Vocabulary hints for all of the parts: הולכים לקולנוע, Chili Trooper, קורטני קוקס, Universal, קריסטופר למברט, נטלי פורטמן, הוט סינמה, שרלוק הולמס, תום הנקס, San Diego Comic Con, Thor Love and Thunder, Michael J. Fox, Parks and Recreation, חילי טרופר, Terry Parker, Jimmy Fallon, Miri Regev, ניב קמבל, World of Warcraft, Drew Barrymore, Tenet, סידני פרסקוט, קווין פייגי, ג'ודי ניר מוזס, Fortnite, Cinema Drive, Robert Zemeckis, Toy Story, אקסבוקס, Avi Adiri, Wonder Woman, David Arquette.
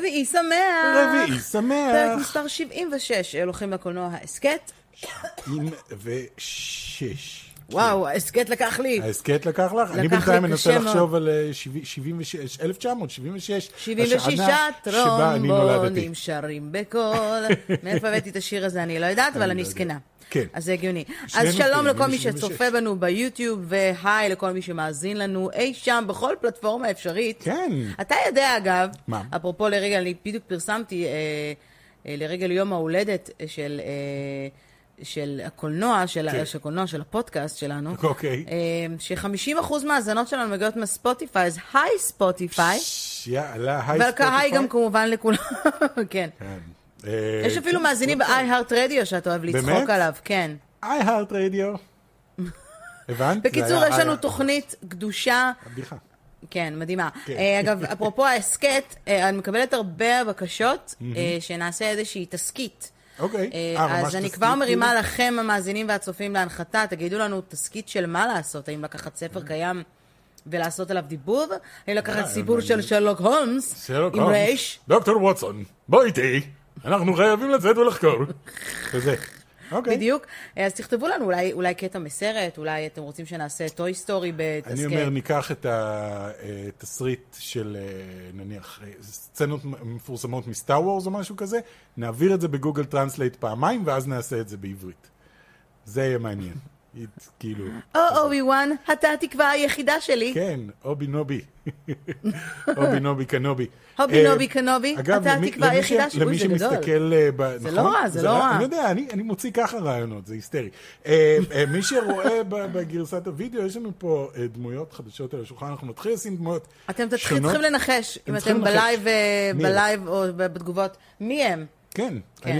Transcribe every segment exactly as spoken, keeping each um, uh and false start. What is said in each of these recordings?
רביעי שמח. רביעי שמח. פרק מספר שבעים ושש, הולכים לקולנוע העסקת. שבעים ושש. וואו, ההסקט לקח לי. ההסקט לקח לך? אני בינתיים מנסה לחשוב על אלף תשע מאות שבעים ושש. שבעים ושש, טרומבונים שרים בקול. מאיפה הבאתי את השיר הזה, אני לא יודעת, אבל אני זקנה. כן. אז זה הגיוני. אז שלום לכל מי שצופה בנו ביוטיוב, והי לכל מי שמאזין לנו אי שם, בכל פלטפורמה אפשרית. כן. אתה יודע, אגב, אפרופו לרגע, אני בדיוק פרסמתי לרגע ליום ההולדת של... של הקולנוע, של הקולנוע, של הפודקאסט שלנו, ש-חמישים אחוז מהזנות שלנו מגיעות מספוטיפיי, אז היי ספוטיפיי, והיי גם כמובן לכולם, כן. יש אפילו מאזינים ב-iHeart Radio שאתה אוהב לצחוק עליו, כן. iHeart Radio. הבנת? בקיצור, יש לנו תוכנית קדושה. הבדיחה. כן, מדהימה. אגב, אפרופו ההסקט, אני מקבלת הרבה בקשות שנעשה איזושהי תסקית. אוקיי. אז אני כבר מרימה לכם, המאזינים והצופים, להנחתה, תגידו לנו תסקית של מה לעשות, האם לקחת ספר קיים ולעשות עליו דיבוב, האם לקחת סיפור של שרלוק הולמס, עם רייש. דוקטור ווטסון, בוא איתי, אנחנו חייבים לצאת ולחקור. וזה. אוקיי. בדיוק. אז תכתבו לנו, אולי קטע מסרט, אולי אתם רוצים שנעשה טוי סטורי בתסקט. אני אומר, ניקח את התסריט של, נניח, סצנות מפורסמות מסטאר וורס או משהו כזה, נעביר את זה בגוגל טרנסלייט פעמיים, ואז נעשה את זה בעברית. זה יהיה מעניין. כאילו... או אובי-וואן, אתה התקווה היחידה שלי. כן, אובי-נובי. אובי-נובי קנובי. אובי-נובי קנובי, אתה התקווה היחידה שלי. למי שמסתכל... זה לא רע, זה לא רע. אני יודע, אני מוציא ככה רעיונות, זה היסטרי. מי שרואה בגרסת הווידאו, יש לנו פה דמויות חדשות על השולחן, אנחנו נתחיל לשים דמויות שונות. אתם צריכים לנחש, אם אתם בלייב או בתגובות, מי הם? כן,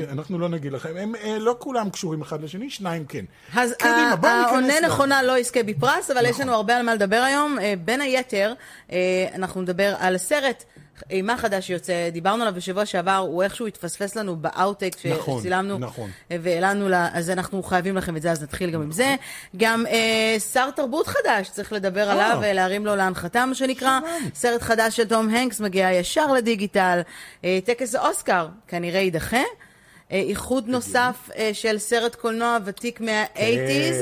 אנחנו לא נגיד לכם, הם לא כולם קשורים אחד לשני, שניים כן. אז העונה נכונה לא יזכה בפרס, אבל יש לנו הרבה על מה לדבר היום. בין היתר, אנחנו נדבר על סרט אימה חדש שיוצא, דיברנו עליו בשבוע שעבר, הוא איכשהו התפספס לנו באוטטייק שצילמנו, ואלנו, אז אנחנו חייבים לכם את זה, אז נתחיל גם עם זה. גם שר תרבות חדש, צריך לדבר עליו ולהרים לו להנחתה, מה שנקרא. סרט חדש של תום הנקס מגיע ישר לדיגיטל. טקס האוסקר כנראה יידחה. איחוד נוסף של סרט קולנוע ותיק מה-שמונים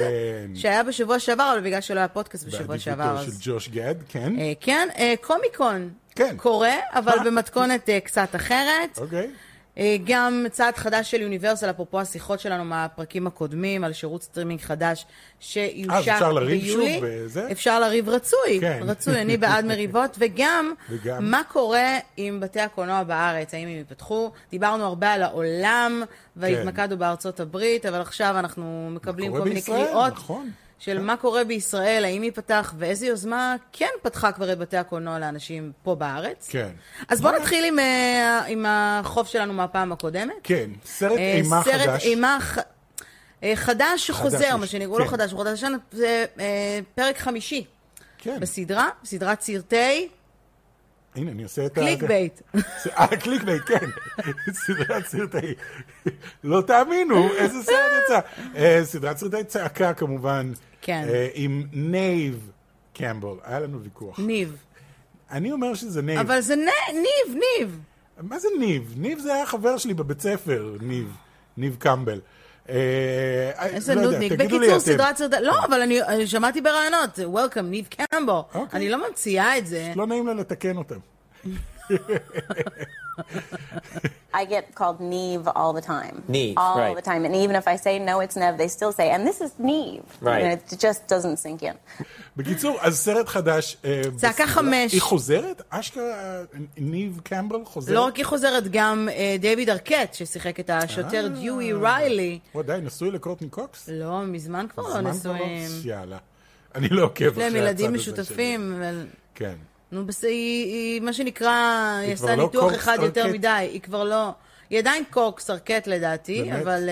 שהיה בשבוע שעבר, אבל בגלל שלא היה פודקאסט בשבוע שעבר. בעדיפותו של ג'וש גד, כן. כן, קומיקון. קורה, אבל במתכונת קצת אחרת. גם צעד חדש של יוניברסל, אפרופו השיחות שלנו מהפרקים הקודמים, על שירות סטרימינג חדש שיושק ביולי. אפשר לריב רצוי. רצוי, אני בעד מריבות. וגם, מה קורה עם בתי הקולנוע בארץ? האם הם ייפתחו? דיברנו הרבה על העולם, והתמקדנו בארצות הברית, אבל עכשיו אנחנו מקבלים כל מיני קריאות. נכון. של מה קורה בישראל, האם היא פתח, ואיזו יוזמה כן פתחה כבר את בתי הקולנוע לאנשים פה בארץ. כן. אז בואו נתחיל עם, עם החוב שלנו מהפעם הקודמת. כן, סרט אימה חדש. סרט אימה חדש חוזר, מה שנקראו לו חדש, הוא חדש, זה פרק חמישי. כן. בסדרה, בסדרת סרטי... הנה, אני עושה את... קליק בייט. אה, קליק בייט, כן. סדרת סרטי... לא תאמינו, איזה סרט יצא. סדרת סרטי צעקה, כמובן. כן. עם נייב קמבל. היה לנו ויכוח. ניב. אני אומר שזה נייב. אבל זה ניב, ניב. מה זה ניב? ניב זה היה חבר שלי בבית ספר, ניב. ניב קמבל. איזה נודניק. בקיצור, סדרת סרטי... לא, אבל אני שמעתי ברעיונות. Welcome, ניב קמבל. אני לא ממציאה את זה. לא נעים לה לתקן אותם. I get called Neve all the time. Neve, all right. the time. And even if I say, no, it's Neve, they still say, and this is Neve. Right. And it just doesn't sink in. בקיצור, אז סרט חדש... צעקה חמש. היא חוזרת? אשכרה, ניב קמבל חוזרת? לא רק היא חוזרת, גם דיוויד ארקט, ששיחק את השוטר דיואי ריילי. הוא עדיין נשוי לקורטני קוקס? לא, מזמן כבר לא נשויים. יאללה. אני לא עוקב אחרי הצד הזה. להם ילדים משותפים. כן. נו, היא מה שנקרא, היא עשה ניתוח אחד יותר מדי, היא כבר לא, היא עדיין קוקס ארקט לדעתי, אבל...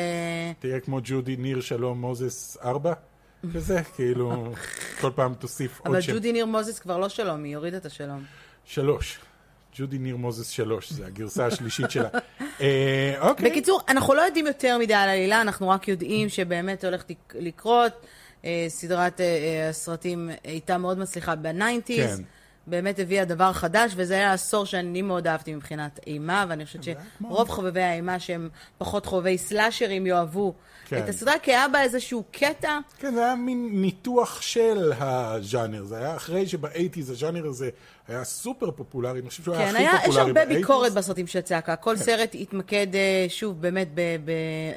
תהיה כמו ג'ודי ניר שלום מוזס ארבע, וזה כאילו כל פעם תוסיף עוד שם. אבל ג'ודי ניר מוזס כבר לא שלום, היא הורידה את השלום. שלוש, ג'ודי ניר מוזס שלוש, זה הגרסה השלישית שלה. אוקיי. בקיצור, אנחנו לא יודעים יותר מדי על העלילה, אנחנו רק יודעים שבאמת הולך לקרות, סדרת הסרטים הייתה מאוד מצליחה בניינטיז. באמת הביאה דבר חדש, וזה היה עשור שאני מאוד אהבתי מבחינת אימה, ואני חושבת שרוב חובבי האימה שהם פחות חובבי סלאשרים יאהבו את הסדרה, כי היה בה איזשהו קטע. כן, זה היה מין ניתוח של הז'אנר, זה היה אחרי שבאייטיז הז'אנר הזה היה סופר פופולרי, אני חושב שהוא היה הכי פופולרי באייטיז. כן, יש הרבה ביקורת בסרטים של צעקה, כל סרט התמקד שוב באמת,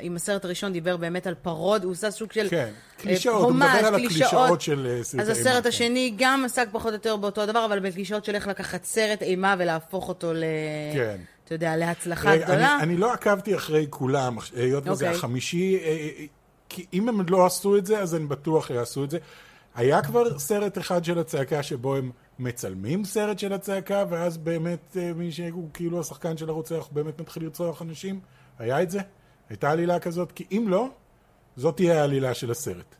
עם הסרט הראשון דיבר באמת על פרוד, הוא עושה סוג של הומאז', קלישאות, אז הסרט השני גם עסק פחות או יותר באותו הדבר, אבל בקלישאות של איך לקחת סרט אימה ולהפוך אותו ל... כן. אתה יודע, להצלחה גדולה. אני לא עקבתי אחרי כולם, היות וזה החמישי, כי אם הם לא עשו את זה, אז אני בטוח יעשו את זה. היה כבר סרט אחד של הצעקה שבו הם מצלמים סרט של הצעקה, ואז באמת מי שהוא כאילו השחקן של הרוצח באמת מתחיל לרצוח אנשים. היה את זה? הייתה עלילה כזאת? כי אם לא, זאת תהיה העלילה של הסרט.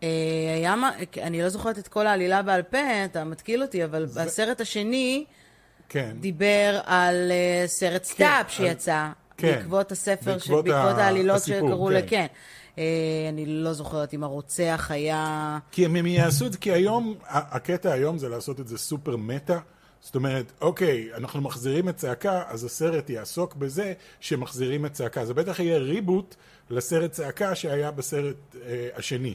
היה, אני לא זוכרת את כל העלילה בעל פה, אתה מתקיל אותי, אבל זה... הסרט השני כן. דיבר על uh, סרט כן, סטאפ שיצא כן. בעקבות הספר, בעקבות, ש... בעקבות ה... העלילות שקראו לכן. כן. Uh, אני לא זוכרת אם הרוצח היה... כי הם יעשו את זה, כי היום, הקטע היום זה לעשות את זה סופר מטה, זאת אומרת, אוקיי, אנחנו מחזירים את צעקה, אז הסרט יעסוק בזה שמחזירים את צעקה. זה בטח יהיה ריבוט לסרט צעקה שהיה בסרט uh, השני.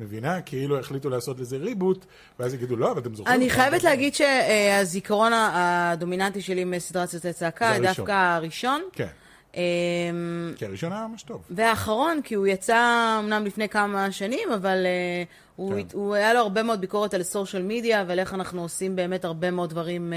מבינה? כאילו החליטו לעשות לזה ריבוט, ואז יגידו, לא, אבל אתם זוכרים... אני חייבת להגיד שהזיכרון הדומיננטי שלי מסדרת סרטי צעקה, דווקא הראשון. כן. כי הראשון היה ממש טוב. והאחרון, כי הוא יצא אמנם לפני כמה שנים, אבל הוא היה לו הרבה מאוד ביקורת על סושיאל מדיה, ועל איך אנחנו עושים באמת הרבה מאוד דברים...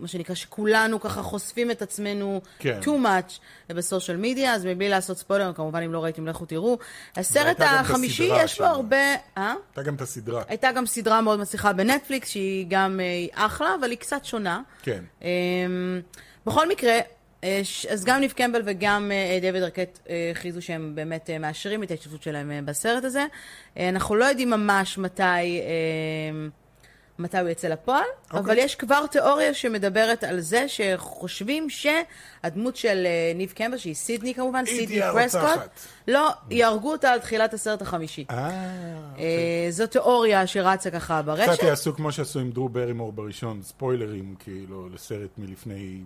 מה שנקרא שכולנו ככה חושפים את עצמנו too much בסושיאל מדיה, אז מבלי לעשות ספוילר, כמובן אם לא ראיתם לכו תראו. הסרט החמישי יש בו הרבה... הייתה גם את הסדרה. הייתה גם סדרה מאוד מצליחה בנטפליקס, שהיא גם אחלה, אבל היא קצת שונה. כן. בכל מקרה, אז גם ניב קמבל וגם דיוויד ארקט חיזו שהם באמת מאשרים את ההשתתפות שלהם בסרט הזה. אנחנו לא יודעים ממש מתי... מתי הוא יצא לפועל, okay. אבל יש כבר תיאוריה שמדברת על זה שחושבים שהדמות של ניב קמבל, שהיא סידני כמובן, סידני פרסקוט, לא, יארגו אותה על תחילת הסרט החמישי. Ah, okay. זו תיאוריה שרצה ככה ברשת. קצת יעשו כמו שעשו עם דרו ברימור בראשון, ספוילרים כאילו לסרט מלפני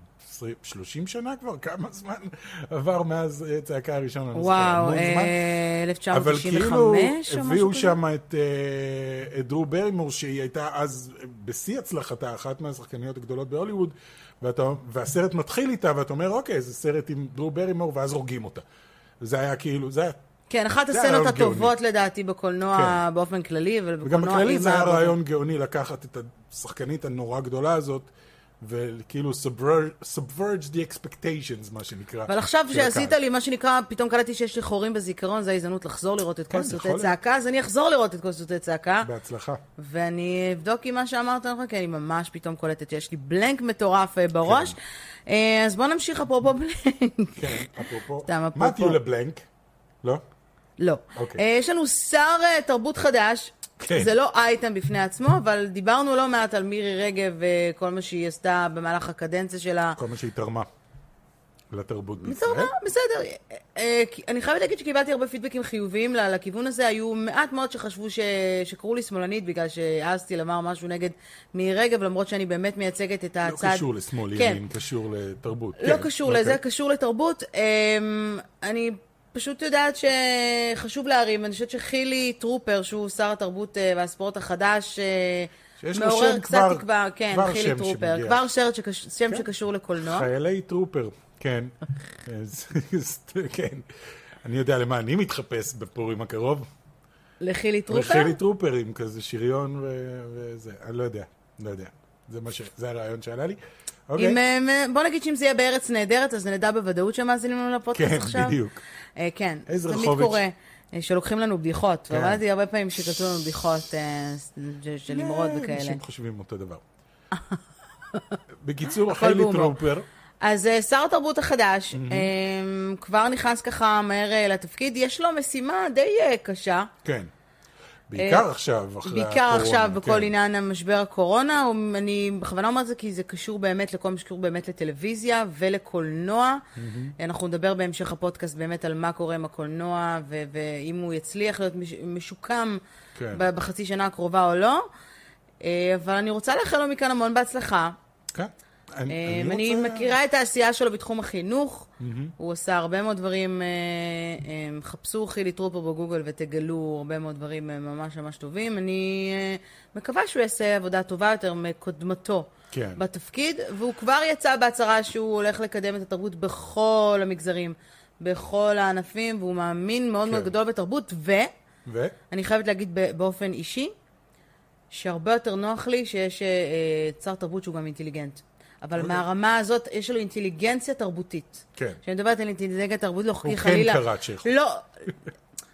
שלושים שנה כבר, כמה זמן עבר מאז צעקה הראשון. וואו, אלף תשע מאות תשעים וחמש אבל כאילו הביאו שם את, את דרו ברימור שהיא הייתה אז בשיא הצלחתה, אחת מהשחקניות הגדולות בהוליווד, ואת, והסרט מתחיל איתה ואתה אומר אוקיי, זה סרט עם דרו ברימור ואז הורגים אותה. זה היה כאילו, זה היה... כן, אחת הסצנות הטובות לדעתי בקולנוע כן. באופן כללי, אבל בקולנוע... וגם בכללי זה היה רעיון גאוני לקחת את השחקנית הנורא גדולה הזאת, וכאילו subverge the expectations, מה שנקרא. אבל עכשיו שעשית לי, מה שנקרא, פתאום קלטתי שיש לי חורים בזיכרון, זו ההזדמנות לחזור לראות את כל סרטי צעקה, אז אני אחזור לראות את כל סרטי צעקה. בהצלחה. ואני אבדוק עם מה שאמרת, כי אני ממש פתאום קולטת, יש לי בלנק מטורף בראש. אז בואו נמשיך, אפרופו בלנק. כן, אפרופו. מה תהיו לבלנק? לא? לא. יש לנו שר תרבות חדש, זה לא אייטם בפני עצמו, אבל דיברנו לא מעט על מירי רגב וכל מה שהיא עשתה במהלך הקדנציה שלה. כל מה שהיא תרמה לתרבות בישראל. בסדר. אני חייבת להגיד שקיבלתי הרבה פידבקים חיוביים לכיוון הזה. היו מעט מאוד שחשבו שקראו לי שמאלנית, בגלל שהעזתי לומר משהו נגד מירי רגב, למרות שאני באמת מייצגת את הצד... לא קשור לשמאל ימין, קשור לתרבות. לא קשור לזה, קשור לתרבות. אני... פשוט יודעת שחשוב להרים, אני חושבת שחילי טרופר, שהוא שר התרבות והספורט החדש, מעורר קצת תקווה, כן, חילי טרופר, כבר שם שקשור לקולנוע. חיילי טרופר, כן. אני יודע למה אני מתחפש בפורים הקרוב. לחילי טרופר? לחילי טרופר עם כזה שריון וזה, אני לא יודע, לא יודע. זה הרעיון שעלה לי. בוא נגיד שאם זה יהיה בארץ נהדרת, אז נדע בוודאות שמאזינים לנו לפודקאסט עכשיו. כן, בדיוק. כן, תמיד קורה שלוקחים לנו בדיחות, ועבדתי הרבה פעמים שכתבו לנו בדיחות של נמרוד וכאלה. אנשים חושבים אותו דבר. בקיצור, חילי טרופר. אז שר התרבות החדש כבר נכנס ככה מהר לתפקיד, יש לו משימה די קשה. כן. בעיקר עכשיו, אחרי הקורונה. בעיקר עכשיו, בכל עניין המשבר הקורונה. אני בכוונה אומרת זה כי זה קשור באמת לכל מה שקשור באמת לטלוויזיה ולקולנוע. אנחנו נדבר בהמשך הפודקאסט באמת על מה קורה עם הקולנוע, ואם הוא יצליח להיות משוקם בחצי שנה הקרובה או לא. אבל אני רוצה לאחל לו מכאן המון בהצלחה. כן. אני מכירה את העשייה שלו בתחום החינוך, הוא עושה הרבה מאוד דברים, חפשו חילי טרופר בגוגל ותגלו הרבה מאוד דברים ממש ממש טובים, אני מקווה שהוא יעשה עבודה טובה יותר מקודמתו בתפקיד, והוא כבר יצא בהצהרה שהוא הולך לקדם את התרבות בכל המגזרים, בכל הענפים, והוא מאמין מאוד מאוד גדול בתרבות, ואני חייבת להגיד באופן אישי, שהרבה יותר נוח לי שיש צר תרבות שהוא גם אינטליגנט. אבל מהרמה הזאת, יש לו אינטליגנציה תרבותית. כן. כשאני מדברת על אינטליגנציה תרבות, לא חכי חלילה. הוא כן קרא צ'כוב. לא,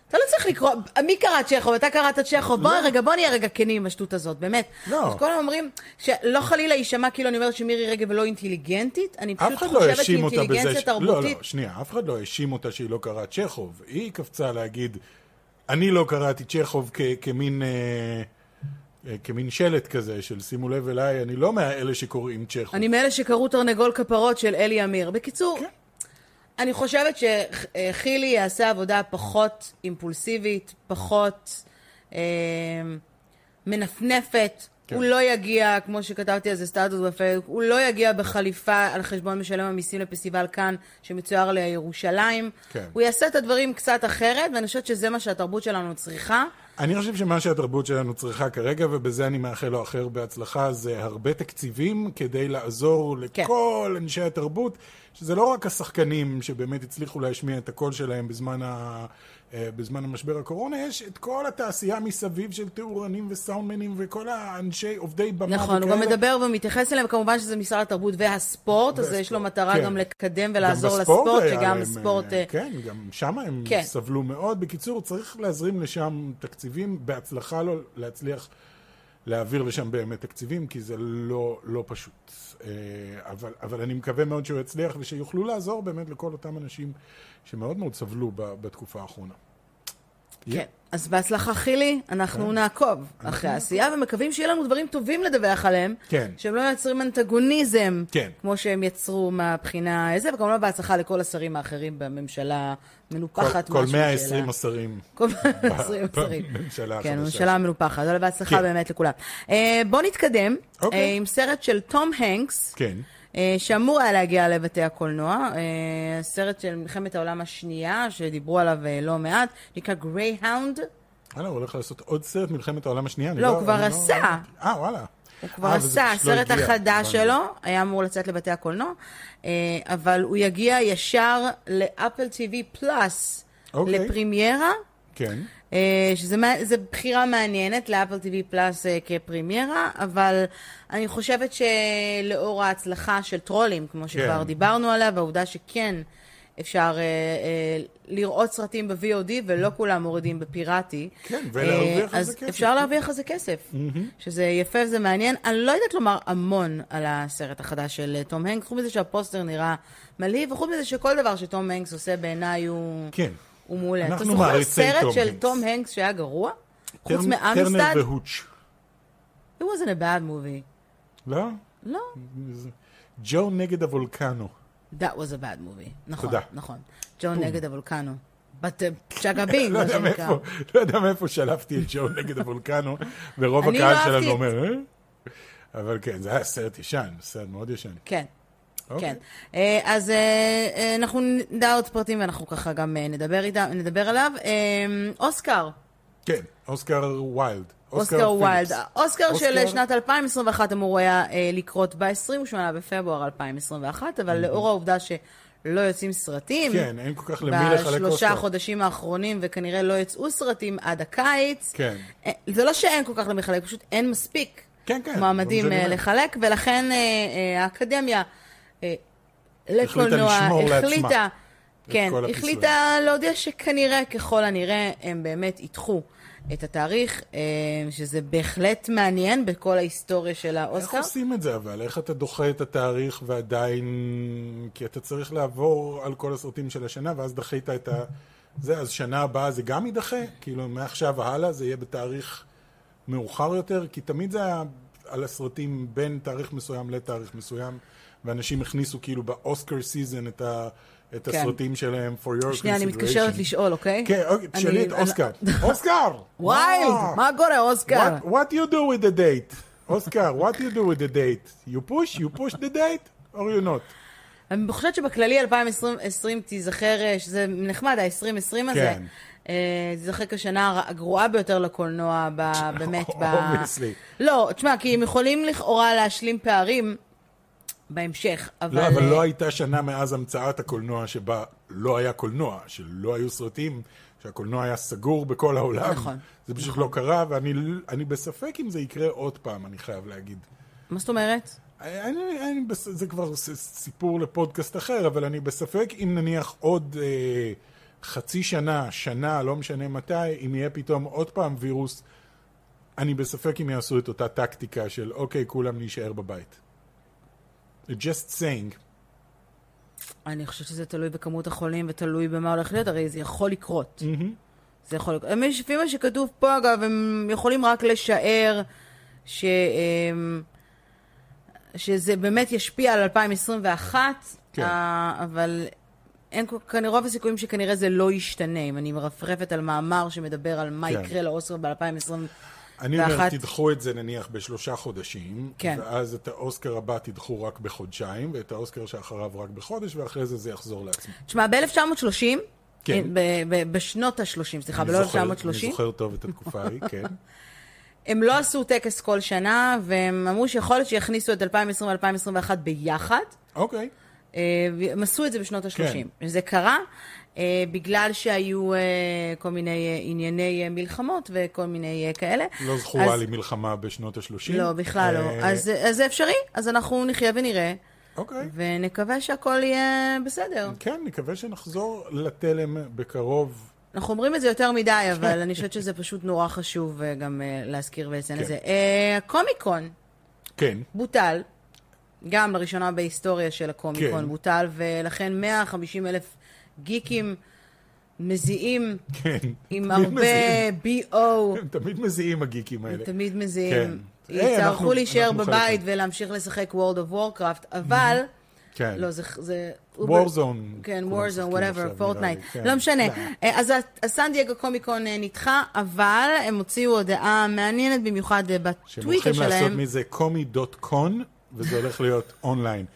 אתה לא צריך לקרוא, מי קרא צ'כוב? אתה קראת צ'כוב? בוא רגע, בוא נהיה רגע כנים עם השטות הזאת, באמת. לא. אז כל הם אומרים, שלא חלילה יישמע כאילו אני אומרת שמירי רגב לא אינטליגנטית, אני פשוט חושבת שאינטליגנציה תרבותית. לא, לא, שנייה, אף אחד לא האשים אותה שהיא לא קראה צ'כוב. היא קפצה להגיד, אני לא קראתי צ'כוב כמין... כמין שלט כזה של שימו לב אליי, אני לא מאלה שקוראים צ'כו. אני מאלה שקראו תרנגול כפרות של אלי אמיר. בקיצור, כן. אני חושבת שחילי יעשה עבודה פחות אימפולסיבית, פחות אה, מנפנפת. כן. הוא לא יגיע, כמו שכתבתי על זה סטטוס בפייסבוק, הוא לא יגיע בחליפה על חשבון משלם המיסים לפסטיבל כאן, שמצויר לירושלים. כן. הוא יעשה את הדברים קצת אחרת, ואני חושבת שזה מה שהתרבות שלנו צריכה. אני חושב שמה שהתרבות שלנו צריכה כרגע, ובזה אני מאחל לו אחר בהצלחה, זה הרבה תקציבים כדי לעזור לכל כן. אנשי התרבות, שזה לא רק השחקנים שבאמת הצליחו להשמיע את הקול שלהם בזמן, ה... בזמן המשבר הקורונה, יש את כל התעשייה מסביב של תאורנים וסאונדמנים וכל האנשי עובדי במה. נכון, וכאלה. הוא גם מדבר ומתייחס אליהם, כמובן שזה משרד התרבות והספורט, והספורט. אז יש לו מטרה כן. גם לקדם ולעזור גם לספורט, שגם הספורט... כן, גם שם הם כן. סבלו מאוד. בקיצור, צריך להזרים לשם תקציב. בהצלחה לו להצליח להעביר לשם באמת תקציבים, כי זה לא, לא פשוט. אבל, אבל אני מקווה מאוד שהוא יצליח ושיוכלו לעזור באמת לכל אותם אנשים שמאוד מאוד סבלו בתקופה האחרונה. כן, אז בהצלחה חילי, אנחנו נעקוב אחרי העשייה ומקווים שיהיה לנו דברים טובים לדווח עליהם, שהם לא יצרים אנטגוניזם, כמו שהם יצרו מהבחינה הזה, וכמובן בהצלחה לכל השרים האחרים בממשלה מנופחת. כל מאה ועשרים השרים. כל מאה ועשרים השרים. בממשלה החדשה. כן, ממשלה מנופחת, אבל בהצלחה באמת לכולם. בואו נתקדם עם סרט של תום הנקס, שאמור היה להגיע לבתי הקולנוע, סרט של מלחמת העולם השנייה, שדיברו עליו לא מעט, נקרא גרייהאונד. הלאה, הוא הולך לעשות עוד סרט מלחמת העולם השנייה. לא, הוא כבר עשה. אה, וואלה. הוא כבר עשה, הסרט החדש שלו, היה אמור לצאת לבתי הקולנוע, אבל הוא יגיע ישר לאפל טיווי פלאס, לפרימיירה. כן. שזה בחירה מעניינת לאפל טיווי פלאס כפרימיירה, אבל אני חושבת שלאור ההצלחה של טרולים, כמו שכבר דיברנו עליה, והעובדה שכן אפשר לראות סרטים ב-וי או די ולא כולם מורידים בפיראטי, אז אפשר להרוויח על זה כסף, שזה יפה וזה מעניין. אני לא יודעת לומר המון על הסרט החדש של תום הנקס, חוץ מזה שהפוסטר נראה מלהיב, וחוץ מזה שכל דבר שתום הנקס עושה בעיניי הוא... כן. הוא מעולה. אתה זוכר סרט של תום הנקס שהיה גרוע? חוץ מאמסטד? טרנר והוץ'. It wasn't a bad movie. לא? לא. ג'ו נגד הוולקנו. That was a bad movie. נכון, נכון. ג'ו נגד הוולקנו. בת צ'גאבין. לא יודע מאיפה שלפתי את ג'ו נגד הוולקנו, ורוב הקהל שלנו אומר, אה? אבל כן, זה היה סרט ישן, סרט מאוד ישן. כן. כן, אז אנחנו נדע עוד פרטים ואנחנו ככה גם נדבר עליו. אוסקר. כן, אוסקר ויילד. אוסקר ויילד. אוסקר של שנת אלפיים עשרים ואחת אמור היה לקרות ב-עשרים ושמונה בפברואר אלפיים עשרים ואחת, אבל לאור העובדה שלא יוצאים סרטים, כן, אין כל כך למי לחלק אוסקר. בשלושה החודשים האחרונים וכנראה לא יצאו סרטים עד הקיץ. כן. זה לא שאין כל כך למי לחלק, פשוט אין מספיק מועמדים לחלק, ולכן האקדמיה... לקולנוע, החליטה כן, החליטה להודיע שכנראה ככל הנראה הם באמת איתחו את התאריך, שזה בהחלט מעניין בכל ההיסטוריה של האוסקר. איך עושים את זה אבל? איך אתה דוחה את התאריך ועדיין, כי אתה צריך לעבור על כל הסרטים של השנה ואז דחית את ה... זה, אז שנה הבאה זה גם יידחה? כאילו מעכשיו הלאה זה יהיה בתאריך מאוחר יותר? כי תמיד זה היה על הסרטים בין תאריך מסוים לתאריך מסוים, ואנשים הכניסו כאילו באוסקר סיזן את, ה, את כן. הסרטים שלהם for your consideration. שנייה, אני מתקשרת לשאול, אוקיי? כן, אוקיי, תשאלי את אוסקר. אוסקר! ויילד! מה קורה, אוסקר? What, what you do with the date? אוסקר, what you do with the date? You push, you push the date, or you not? אני חושבת שבכללי אלפיים עשרים תיזכר, שזה נחמד, ה-עשרים עשרים הזה, תיזכר כשנה הגרועה ביותר לקולנוע, באמת, לא, תשמע, כי הם יכולים לכאורה להשלים פערים בהמשך, אבל... לא, אבל לא הייתה שנה מאז המצאת הקולנוע שבה לא היה קולנוע, שלא היו סרטים, שהקולנוע היה סגור בכל העולם. נכון. זה פשוט נכון. לא קרה, ואני אני בספק אם זה יקרה עוד פעם, אני חייב להגיד. מה זאת אומרת? אני, אני, זה כבר סיפור לפודקאסט אחר, אבל אני בספק אם נניח עוד אה, חצי שנה, שנה, לא משנה מתי, אם יהיה פתאום עוד פעם וירוס, אני בספק אם יעשו את אותה טקטיקה של אוקיי, כולם להישאר בבית. Just saying. אני חושבת שזה תלוי בכמות החולים ותלוי במה הולך להיות, הרי זה יכול לקרות. זה יכול לקרות. לפי מה שכתוב פה, אגב, הם יכולים רק לשער ש... שזה באמת ישפיע על אלפיים עשרים ואחת, אבל כנראה רוב הסיכויים שכנראה זה לא ישתנה. אם אני מרפרפת על מאמר שמדבר על מה יקרה לאוסקר ב-אלפיים עשרים ואחת, אני אומר, תדחו את זה נניח בשלושה חודשים, ואז את האוסקר הבא תדחו רק בחודשיים, ואת האוסקר שאחריו רק בחודש, ואחרי זה זה יחזור לעצמו. תשמע, ב-אלף תשע מאות שלושים, בשנות ה-שלושים, סליחה, ב-אלף תשע מאות שלושים. אני זוכר טוב את התקופה ההיא, כן. הם לא עשו טקס כל שנה, והם אמרו שיכול להיות שיכניסו את אלפיים עשרים ו-אלפיים עשרים ואחת ביחד. אוקיי. הם עשו את זה בשנות ה-שלושים. זה קרה בגלל שהיו כל מיני ענייני מלחמות וכל מיני כאלה. לא זכורה לי מלחמה בשנות ה-שלושים. לא, בכלל לא. אז זה אפשרי, אז אנחנו נחיה ונראה. אוקיי. ונקווה שהכל יהיה בסדר. כן, נקווה שנחזור לתלם בקרוב. אנחנו אומרים את זה יותר מדי, אבל אני חושבת שזה פשוט נורא חשוב גם להזכיר ולציין את זה. הקומיקון. כן. בוטל. גם לראשונה בהיסטוריה של הקומיקון בוטל, ולכן מאה וחמישים אלף גיקים מזיעים עם הרבה בי-או. הם תמיד מזיעים, הגיקים האלה. הם תמיד מזיעים. יצטרכו להישאר בבית ולהמשיך לשחק World of Warcraft, אבל... לא, זה... Warzone. כן, Warzone, whatever, Fortnite. לא משנה. אז הסן דייגו קומיקון נדחה, אבל הם הוציאו הודעה מעניינת במיוחד בטוויטר שלהם. שהם הולכים לעשות מזה קומי דוט קון, וזה הולך להיות אונליין.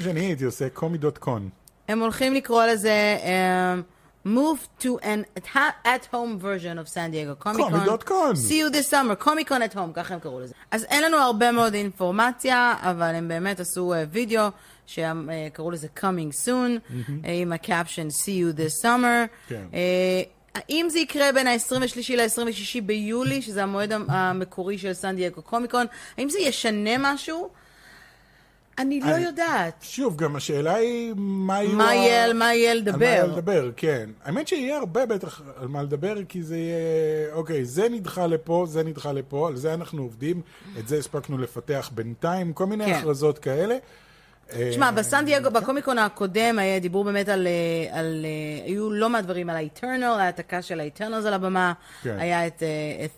שאני הייתי עושה קומי דוט קון. הם הולכים לקרוא לזה move to an at-home version of San Diego Comic Con. See you this summer, Comic Con at home, ככה הם קראו לזה. אז אין לנו הרבה מאוד אינפורמציה, אבל הם באמת עשו וידאו שקראו לזה coming soon, עם הקפשן see you this summer. האם זה יקרה בין ה-עשרים ושלושה ל-עשרים ושישה ביולי, שזה המועד המקורי של San Diego Comic Con, האם זה ישנה משהו? אני לא יודעת. שוב, גם השאלה היא מה יהיה על מה יהיה לדבר, כן. האמת שיהיה הרבה בטח על מה לדבר, כי זה יהיה, אוקיי, זה נדחה לפה, זה נדחה לפה, על זה אנחנו עובדים, את זה הספקנו לפתח בינתיים, כל מיני הכרזות כאלה. תשמע, בסן דייגו, בקומיקון הקודם, דיברו באמת על, היו לא מהדברים על ה-Eternal, ההעתקה של ה-Eternals על הבמה, היה את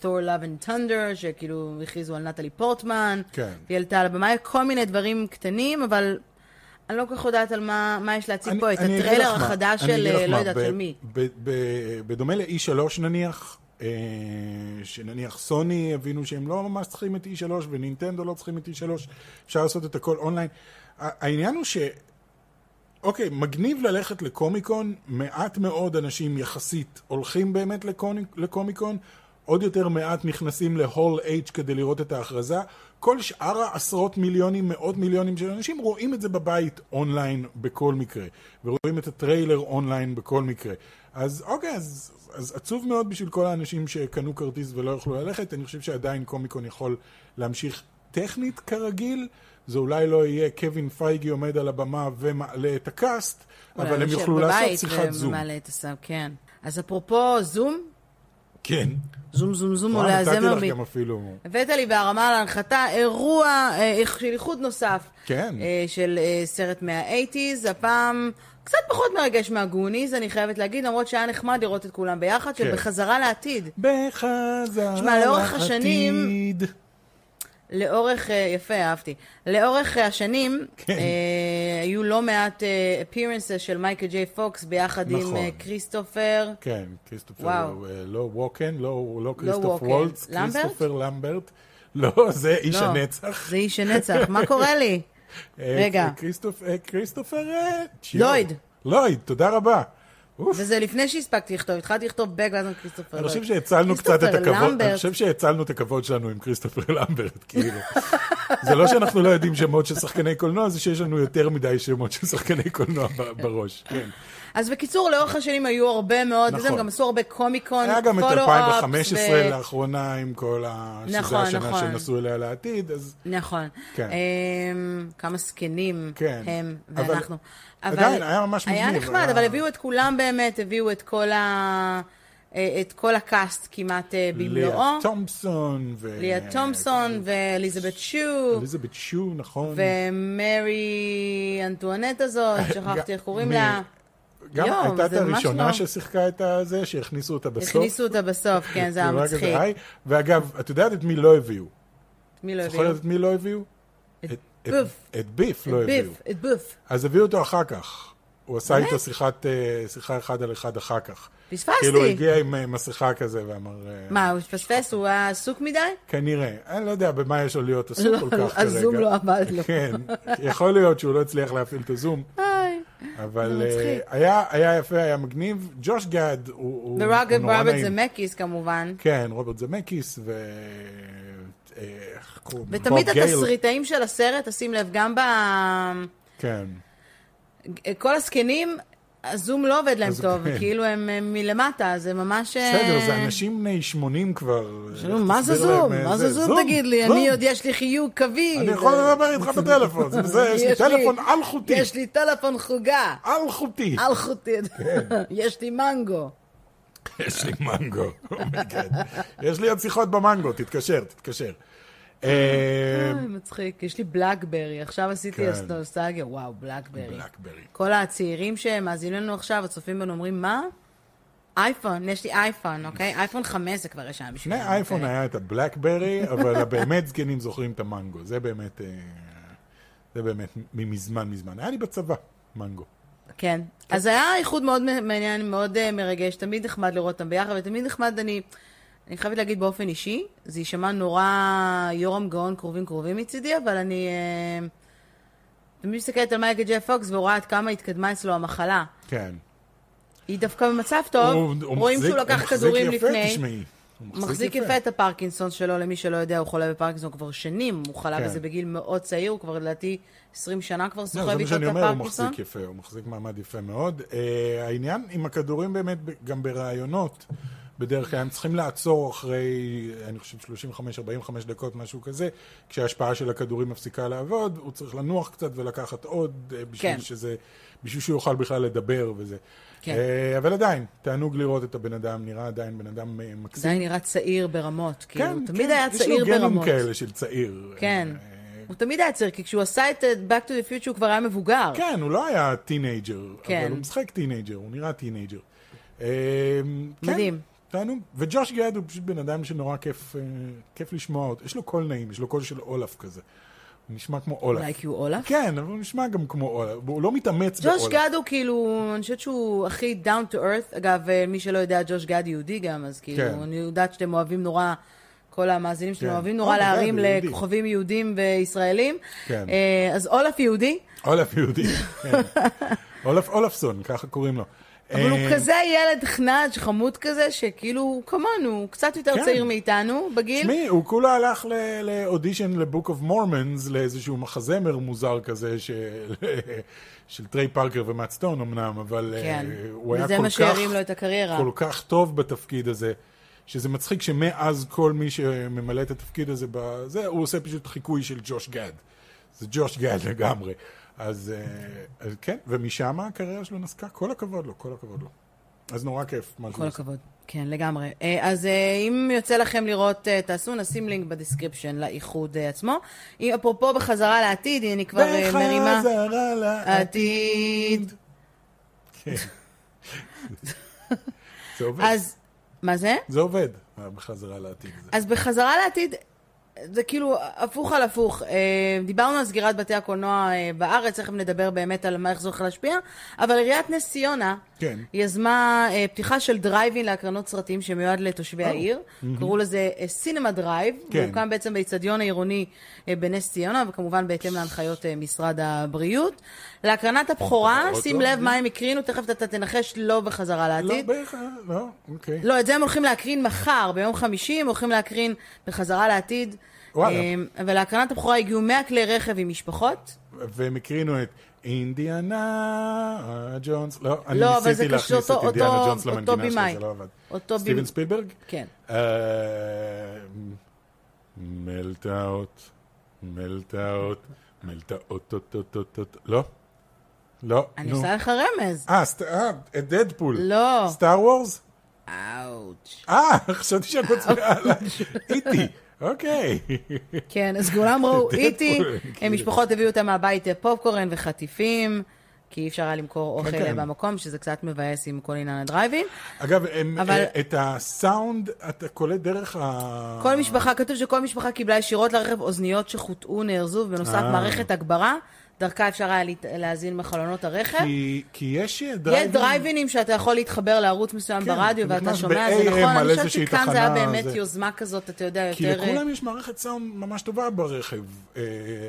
Thor Love and Thunder, שכאילו הכריזו על נטלי פורטמן, והיא עלתה על הבמה, כל מיני דברים קטנים, אבל אני לא כל כך יודעת על מה יש להציג פה, את הטריילר החדש של, לא יודעת, של מי. בדומה ל-E שלוש נניח, שנניח סוני הבינו שהם לא ממש צריכים את E שלוש, ונינטנדו לא צריכים את E שלוש, אפשר לעשות את הכל אונליין, העניין הוא ש... אוקיי, מגניב ללכת לקומיקון, מעט מאוד אנשים יחסית הולכים באמת לקומיקון, עוד יותר מעט נכנסים להול אייג' כדי לראות את ההכרזה, כל שאר העשרות מיליונים, מאות מיליונים של אנשים רואים את זה בבית אונליין בכל מקרה, ורואים את הטריילר אונליין בכל מקרה. אז אוקיי, אז, אז עצוב מאוד בשביל כל האנשים שקנו כרטיס ולא יוכלו ללכת, אני חושב שעדיין קומיקון יכול להמשיך טכנית כרגיל, זה אולי לא יהיה קווין פייגי עומד על הבמה ומעלה את הקאסט, אבל הם יוכלו לעשות שיחת זום. כן. אז אפרופו זום? כן. זום, זום, זום, אולי הזמר בי. הבאת לי בהרמה על ההנחתה, אירוע של איחוד נוסף. כן. של סרט מה-שמונים, הפעם קצת פחות מרגש מהגוניז, אני חייבת להגיד, למרות שהיה נחמד לראות את כולם ביחד, של בחזרה לעתיד. בחזרה לעתיד. לאורך השנים... לאורך, יפה, אהבתי. לאורך השנים, היו לא מעט appearances של מייקל ג'יי פוקס ביחד עם קריסטופר. כן, קריסטופר, לא ווקן, לא קריסטופר וולץ, קריסטופר למברט. לא, זה איש הנצח. זה איש הנצח, מה קורה לי? רגע. קריסטופר... לויד. לויד, תודה רבה. וזה לפני שהספקתי לכתוב, התחלתי לכתוב בג ואז עם קריסטופר לויד. אני חושב שהצלנו קצת את הכבוד, אני חושב שהצלנו את הכבוד שלנו עם קריסטופר למברט, כאילו. זה לא שאנחנו לא יודעים שמות של שחקני קולנוע, זה שיש לנו יותר מדי שמות של שחקני קולנוע בראש, כן. אז בקיצור, לאורך השנים היו הרבה מאוד, וזה גם עשו הרבה קומיקון, היה גם את אלפיים וחמש עשרה לאחרונה, עם כל השזה השנה שנסו אליה לעתיד, אז... נכון. כמה סקנים הם ואנחנו. עדיין, היה ממש מזמיר. היה נחמד, אבל הביאו את כולם באמת, הביאו את כל ה... את כל הקאסט כמעט במלואו. ליה תומסון. ו... ליה תומסון ואליזבת שו. אליזבת שו, נכון. ומרי אנטואנט הזאת, שכחתי איך קוראים לה. גם הייתה את הראשונה ששיחקה את זה, שהכניסו אותה בסוף. הכניסו אותה בסוף, כן, זה היה מצחיק. ואגב, את יודעת את מי לא הביאו? את מי לא הביאו? את מי לא הביאו? את ביף. את ביף לא הביאו. את ביף. אז הביאו אותו אחר כך. הוא עשה איתו שיחה אחד על אחד אחר כך. פספסתי. כאילו הוא הגיע עם מסכה כזה ואמר... מה, הוא פספס? הוא היה עסוק מדי? כנראה. אני לא יודע במה יש לו להיות עסוק כל כך כרגע. הזום לא עבד לו. כן. יכול להיות שהוא לא הצליח להפעיל את הזום. אבל היה יפה, היה מגניב. ג'וש גד הוא... ורוברט זמקיס כמובן. כן, רוברט זמקיס ו... ותמיד התסריטאים של הסרט, תשים לב, גם ב... כן. כל הזקנים... הזום לא עובד להם טוב, כאילו הם מלמטה, זה ממש... בסדר, זה אנשים בני שמונים כבר. מה זה זום? מה זה זום, תגיד לי? אני עוד יש לי חיוג קווי. אני יכול לדבר איתך בטלפון. יש לי טלפון על חוטי. יש לי טלפון חוגה. על חוטי. על חוטי. יש לי מנגו. יש לי מנגו. יש לי עוד שיחות במנגו, תתקשר, תתקשר. מצחיק, יש לי בלאקברי, עכשיו עשיתי אסטרוסטגיה, וואו, בלאקברי. כל הצעירים שמאזינים לנו עכשיו, הצופים בנו אומרים, מה? אייפון, יש לי אייפון, אוקיי? אייפון חמש זה כבר יש שם. שני אייפון היה את הבלאקברי, אבל באמת זקנים זוכרים את המנגו, זה באמת, זה באמת מזמן מזמן. היה לי בצבא, מנגו. כן, אז היה איחוד מאוד מעניין, מאוד מרגש, תמיד נחמד לראות אותם ביחד, ותמיד נחמד אני... אני חייבת להגיד באופן אישי, זה יישמע נורא יורם גאון קרובים קרובים מצידי, אבל אני תמיד מסתכלת על מייקל ג'יי פוקס ורואה עד כמה התקדמה אצלו המחלה. כן. היא דווקא במצב טוב, רואים שהוא לקח כדורים לפני. מחזיק יפה את הפרקינסון שלו, למי שלא יודע, הוא חולה בפרקינסון כבר שנים, הוא חלה בזה בגיל מאוד צעיר, הוא כבר לדעתי עשרים שנה כבר סוחב איתו את הפרקינסון. הוא מחזיק יפה, הוא מחזיק מעמד יפה מאוד. העניין עם הכדורים באמת גם ברעיונות, בדרך כלל הם צריכים לעצור אחרי, אני חושב, שלושים וחמש ארבעים וחמש דקות, משהו כזה, כשההשפעה של הכדורים מפסיקה לעבוד, הוא צריך לנוח קצת ולקחת עוד, בשביל שזה, בשביל שהוא יוכל בכלל לדבר וזה. אבל עדיין, תענוג לראות את הבן אדם, נראה עדיין בן אדם מקסים. עדיין נראה צעיר ברמות, כאילו, תמיד היה צעיר ברמות. יש לו גנים כאלה של צעיר. כן. הוא תמיד היה צעיר, כי כשהוא עשה את Back to the Future הוא כבר היה מבוגר. כן, הוא לא היה טינג'ר, אבל הוא משחק טינג'ר, הוא נראה טינג'ר. מדהים. וג'וש גד הוא פשוט בן אדם שנורא כיף, כיף לשמוע אותו. יש לו קול נעים, יש לו קול של אולף כזה. הוא נשמע כמו אולף. אולי כי הוא אולף? כן, אבל הוא נשמע גם כמו אולף. הוא לא מתאמץ באולף. ג'וש גד הוא כאילו, אני חושבת שהוא הכי down to earth. אגב, מי שלא יודע, ג'וש גד יהודי גם, אז כאילו, כן. אני יודעת שאתם אוהבים נורא, כל המאזינים שאתם כן. אוהבים נורא להרים לכוכבים יהודים וישראלים. כן. אז אולף יהודי. אולף יהודי, כן. אולף אולפסון, ככה קוראים לו. אבל הוא כזה ילד חנאג' חמוד כזה, שכאילו, כמונו, הוא קצת יותר צעיר מאיתנו, בגיל. שמי, הוא כולה הלך לאודישן לבוק אוף מורמנס, לאיזשהו מחזמר מוזר כזה, של טרי פארקר ומאט סטון אמנם, אבל הוא היה כל כך טוב בתפקיד הזה, שזה מצחיק שמאז כל מי שממלא את התפקיד הזה, הוא עושה פשוט חיקוי של ג'וש גד. זה ג'וש גד לגמרי. אז כן, ומשם הקריירה שלו נסקה, כל הכבוד לו, כל הכבוד לו. אז נורא כיף. כל הכבוד, כן, לגמרי. אז אם יוצא לכם לראות, תעשו, נשים לינק בדיסקריפשן לאיחוד עצמו. אפרופו בחזרה לעתיד, אני כבר מרימה... בחזרה לעתיד. כן. זה עובד. אז, מה זה? זה עובד, בחזרה לעתיד. אז בחזרה לעתיד... זה כאילו הפוך על הפוך. דיברנו על סגירת בתי הקולנוע בארץ, איך נדבר באמת על איך זה הולך להשפיע, אבל עיריית נס ציונה יזמה פתיחה של דרייבין להקרנות סרטים שמיועד לתושבי העיר, קראו לזה סינמה דרייב, והוקם בעצם באצטדיון העירוני בנס ציונה, וכמובן בהתאם להנחיות משרד הבריאות. להקרנת הבכורה, שים לב מה הם הקרינו, תכף אתה תנחש לא בחזרה לעתיד. לא, בערך, לא, אוקיי. לא, את זה הם הולכים להקרין מחר, ביום חמישי, הם הולכים להקרין בחזרה לעתיד. אבל להקרנת הבכורה הגיעו מאה כלי רכב עם משפחות. והם הקרינו את אינדיאנה ג'ונס. לא, אני ניסיתי להכניס את אינדיאנה ג'ונס למנגינה שלי, זה לא עבד. סטיבן ספילברג? כן. מלטאות, מלטאות, מלטאות, לא? לא. אני עושה לך רמז. אה, את דדפול. לא. סטאר וורס? אאוץ'. אה, חשבתי שהקוץ מעלה. איתי. אוקיי. כן, אז כולם ראו איתי, משפחות הביאו אותם מהבית פופקורן וחטיפים, כי אי אפשר היה למכור אוכל במקום, שזה קצת מבאס עם כל עניין הדרייבים. אגב, את הסאונד, אתה קולט דרך ה... כל משפחה, כתוב שכל משפחה קיבלה ישירות לרכב אוזניות שחוטאו, נערזו, ובנוסף מערכת הגברה, דרכה אפשר היה להזין מחלונות הרכב. כי יש דרייבינים שאתה יכול להתחבר לערוץ מסוים ברדיו, ואתה שומע, זה נכון, אני חושבת שכאן זה היה באמת יוזמה כזאת, אתה יודע, יותר... כי לכולם יש מערכת סאונד ממש טובה ברכב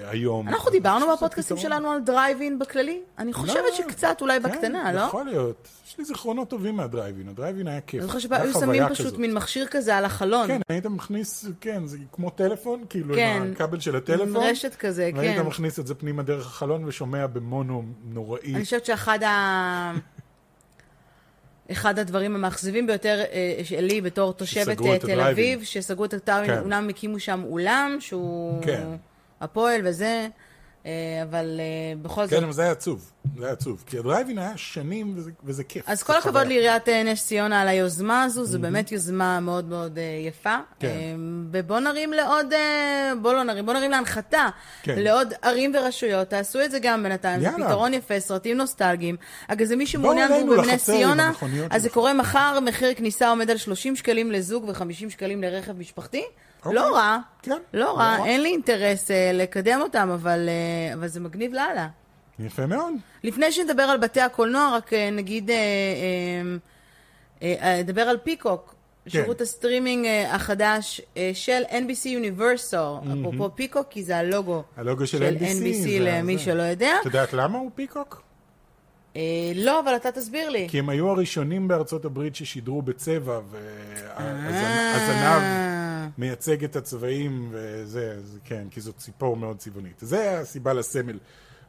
היום. אנחנו דיברנו בפודקאסים שלנו על דרייבין בכללי, אני חושבת שקצת אולי בקטנה, לא? כן, יכול להיות. יש לי זיכרונות טובים מהדרייבין, הדרייבין היה כיף. אני חושבת שהיו שמים פשוט מין מכשיר כזה על החלון. כן, היית מכניס, כן, זה כמו טלפון, כאילו עם הכבל של הטלפון. רשת כזה, כן. והיית מכניס את זה פנימה דרך החלון ושומע במונו נוראי. אני חושבת שאחד ה... אחד הדברים המאכזבים ביותר שלי בתור תושבת תל אביב, שסגרו את הדרייבין, אולם הקימו שם אולם, שהוא הפועל וזה... אבל בכל זאת... כן, אבל זה היה עצוב, זה היה עצוב, כי הדרייבין היה שנים וזה כיף. אז כל הכבוד לעיריית נס ציונה על היוזמה הזו, זו באמת יוזמה מאוד מאוד יפה. ובוא נרים לעוד, בוא לא נרים, בוא נרים להנחתה, לעוד ערים ורשויות, תעשו את זה גם בינתיים, זה פתרון יפה, סרטים נוסטלגיים. אגב, זה מי שמעוניין הוא בבנס ציונה, אז זה קורה מחר, מחיר כניסה עומד על שלושים שקלים לזוג ו-חמישים שקלים לרכב משפחתי. לא רע, לא רע, אין לי אינטרס לקדם אותם, אבל זה מגניב לאללה. יפה מאוד. לפני שנדבר על בתי הקולנוע, רק נגיד, נדבר על פיקוק, שירות הסטרימינג החדש של N B C Universal, אפרופו פיקוק, כי זה הלוגו של N B C למי שלא יודע. את יודעת למה הוא פיקוק? לא, אבל אתה תסביר לי. כי הם היו הראשונים בארצות הברית ששידרו בצבע, והזנב... מייצג את הצבעים, וזה, כן, כי זאת ציפור מאוד צבעונית. זה הסיבה לסמל.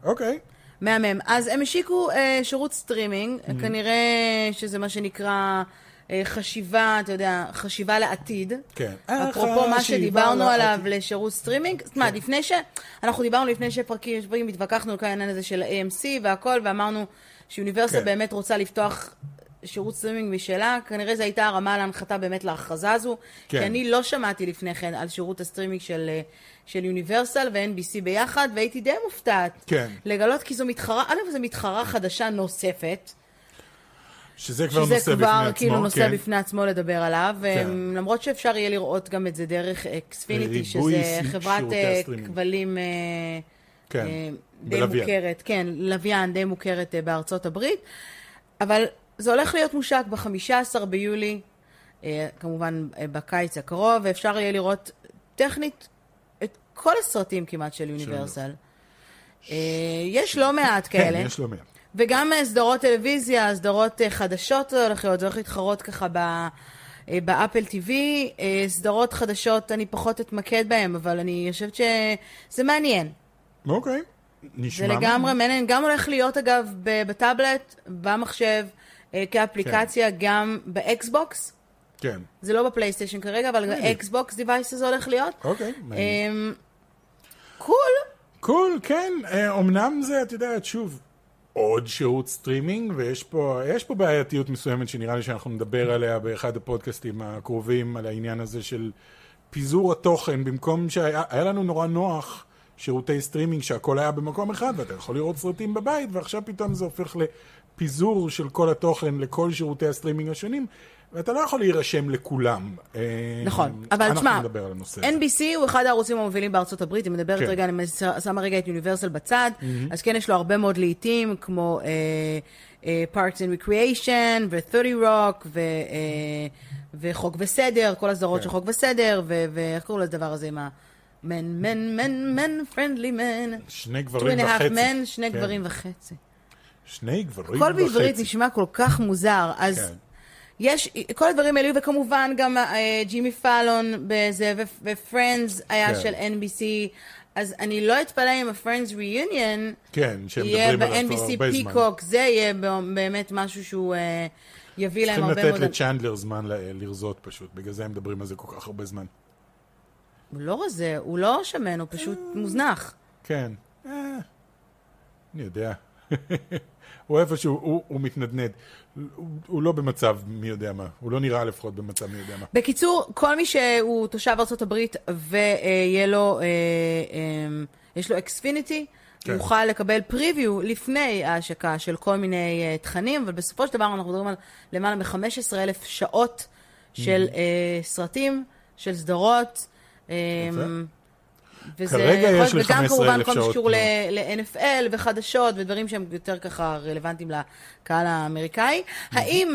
אוקיי. מהמם. אז הם השיקו שירות סטרימינג, כנראה שזה מה שנקרא חשיבה, אתה יודע, חשיבה לעתיד. כן. אפרופו מה שדיברנו עליו לשירות סטרימינג, זאת אומרת, לפני ש... אנחנו דיברנו לפני שפרקים התווכחנו על העניין הזה של ה-A M C והכל, ואמרנו שאוניברסיטה באמת רוצה לפתוח... שירות סטרימינג משלה, כנראה זו הייתה הרמה להנחתה באמת להכרזה הזו, כן. כי אני לא שמעתי לפני כן על שירות הסטרימינג של, של יוניברסל ו-N B C ביחד, והייתי די מופתעת כן. לגלות, כי זו מתחרה, אלף זו מתחרה חדשה נוספת, שזה כבר שזה נושא כבר, בפני עצמו, שזה כבר כאילו נושא כן. בפני עצמו לדבר עליו, כן. למרות שאפשר יהיה לראות גם את זה דרך Xfinity, שזה חברת כבלים... כן, בלוויין. די מוכרת, כן, לוויין די מוכרת בארצות הברית, אבל... זה הולך להיות מושק ב-חמישה עשר ביולי, כמובן בקיץ הקרוב, ואפשר יהיה לראות טכנית את כל הסרטים כמעט של יוניברסל. יש לא מעט כאלה. כן, יש לא מעט. וגם סדרות טלוויזיה, סדרות חדשות הולך להיות, זה הולך להתחרות ככה באפל טיווי, סדרות חדשות אני פחות אתמקד בהן, אבל אני חושבת שזה מעניין. אוקיי, נשמע. זה לגמרי מעניין, גם הולך להיות אגב בטאבלט, במחשב, כאפליקציה גם באקסבוקס. כן. זה לא בפלייסטיישן כרגע, אבל האקסבוקס דיווייס הזה הולך להיות. אוקיי. קול. קול, כן. אמנם זה, את יודעת, שוב, עוד שירות סטרימינג, ויש פה, יש פה בעייתיות מסוימת שנראה לי שאנחנו נדבר עליה באחד הפודקאסטים הקרובים, על העניין הזה של פיזור התוכן, במקום שהיה לנו נורא נוח שירותי סטרימינג שהכל היה במקום אחד, ואתה יכול לראות סרטים בבית, ועכשיו פתאום זה הופך לפיזור של כל התוכן לכל שירותי הסטרימינג השונים, ואתה לא יכול להירשם לכולם. נכון, אבל תשמע, אן בי סי הוא אחד הערוצים המובילים בארצות הברית, היא מדברת רגע, אני שמה רגע את יוניברסל בצד, אז כן יש לו הרבה מאוד לעיתים, כמו Parks and Recreation, ו-שלושים Rock, וחוק וסדר, כל הסדרות של חוק וסדר, ואיך קוראו לדבר הזה עם ה... מן, מן, מן, מן, friendly man. שני גברים וחצי. שני גברים וחצי. שני גברים וחצי. כל בעברית נשמע כל כך מוזר, אז... יש, כל הדברים האלו, וכמובן גם ג'ימי פאלון בזה, ופרנדס היה של אן בי סי, אז אני לא אתפלא אם הפרנדס ריוניון יהיה ב-אן בי סי פיקוק, זה יהיה באמת משהו שהוא יביא להם הרבה מאוד... צריכים לתת לצ'נדלר זמן לרזות פשוט, בגלל זה הם מדברים על זה כל כך הרבה זמן. הוא לא רזה, הוא לא שמן, הוא פשוט מוזנח. כן, אני יודע. הוא איפשהו, הוא מתנדנד. הוא לא במצב מי יודע מה. הוא לא נראה לפחות במצב מי יודע מה. בקיצור, כל מי שהוא תושב ארצות הברית ויהיה לו, יש לו Xfinity, הוא יוכל לקבל פריוויו לפני ההשקה של כל מיני תכנים, אבל בסופו של דבר אנחנו מדברים על למעלה מ-חמש עשרה אלף שעות של סרטים, של סדרות. כרגע יש לי חמש עשרה אלף שעות. וגם כמובן קשור ל-אן אף אל וחדשות ודברים שהם יותר ככה רלוונטיים לקהל האמריקאי. האם